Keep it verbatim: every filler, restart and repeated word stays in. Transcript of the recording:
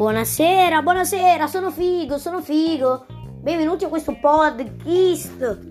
Buonasera, buonasera, sono figo, sono figo. Benvenuti a questo podcast.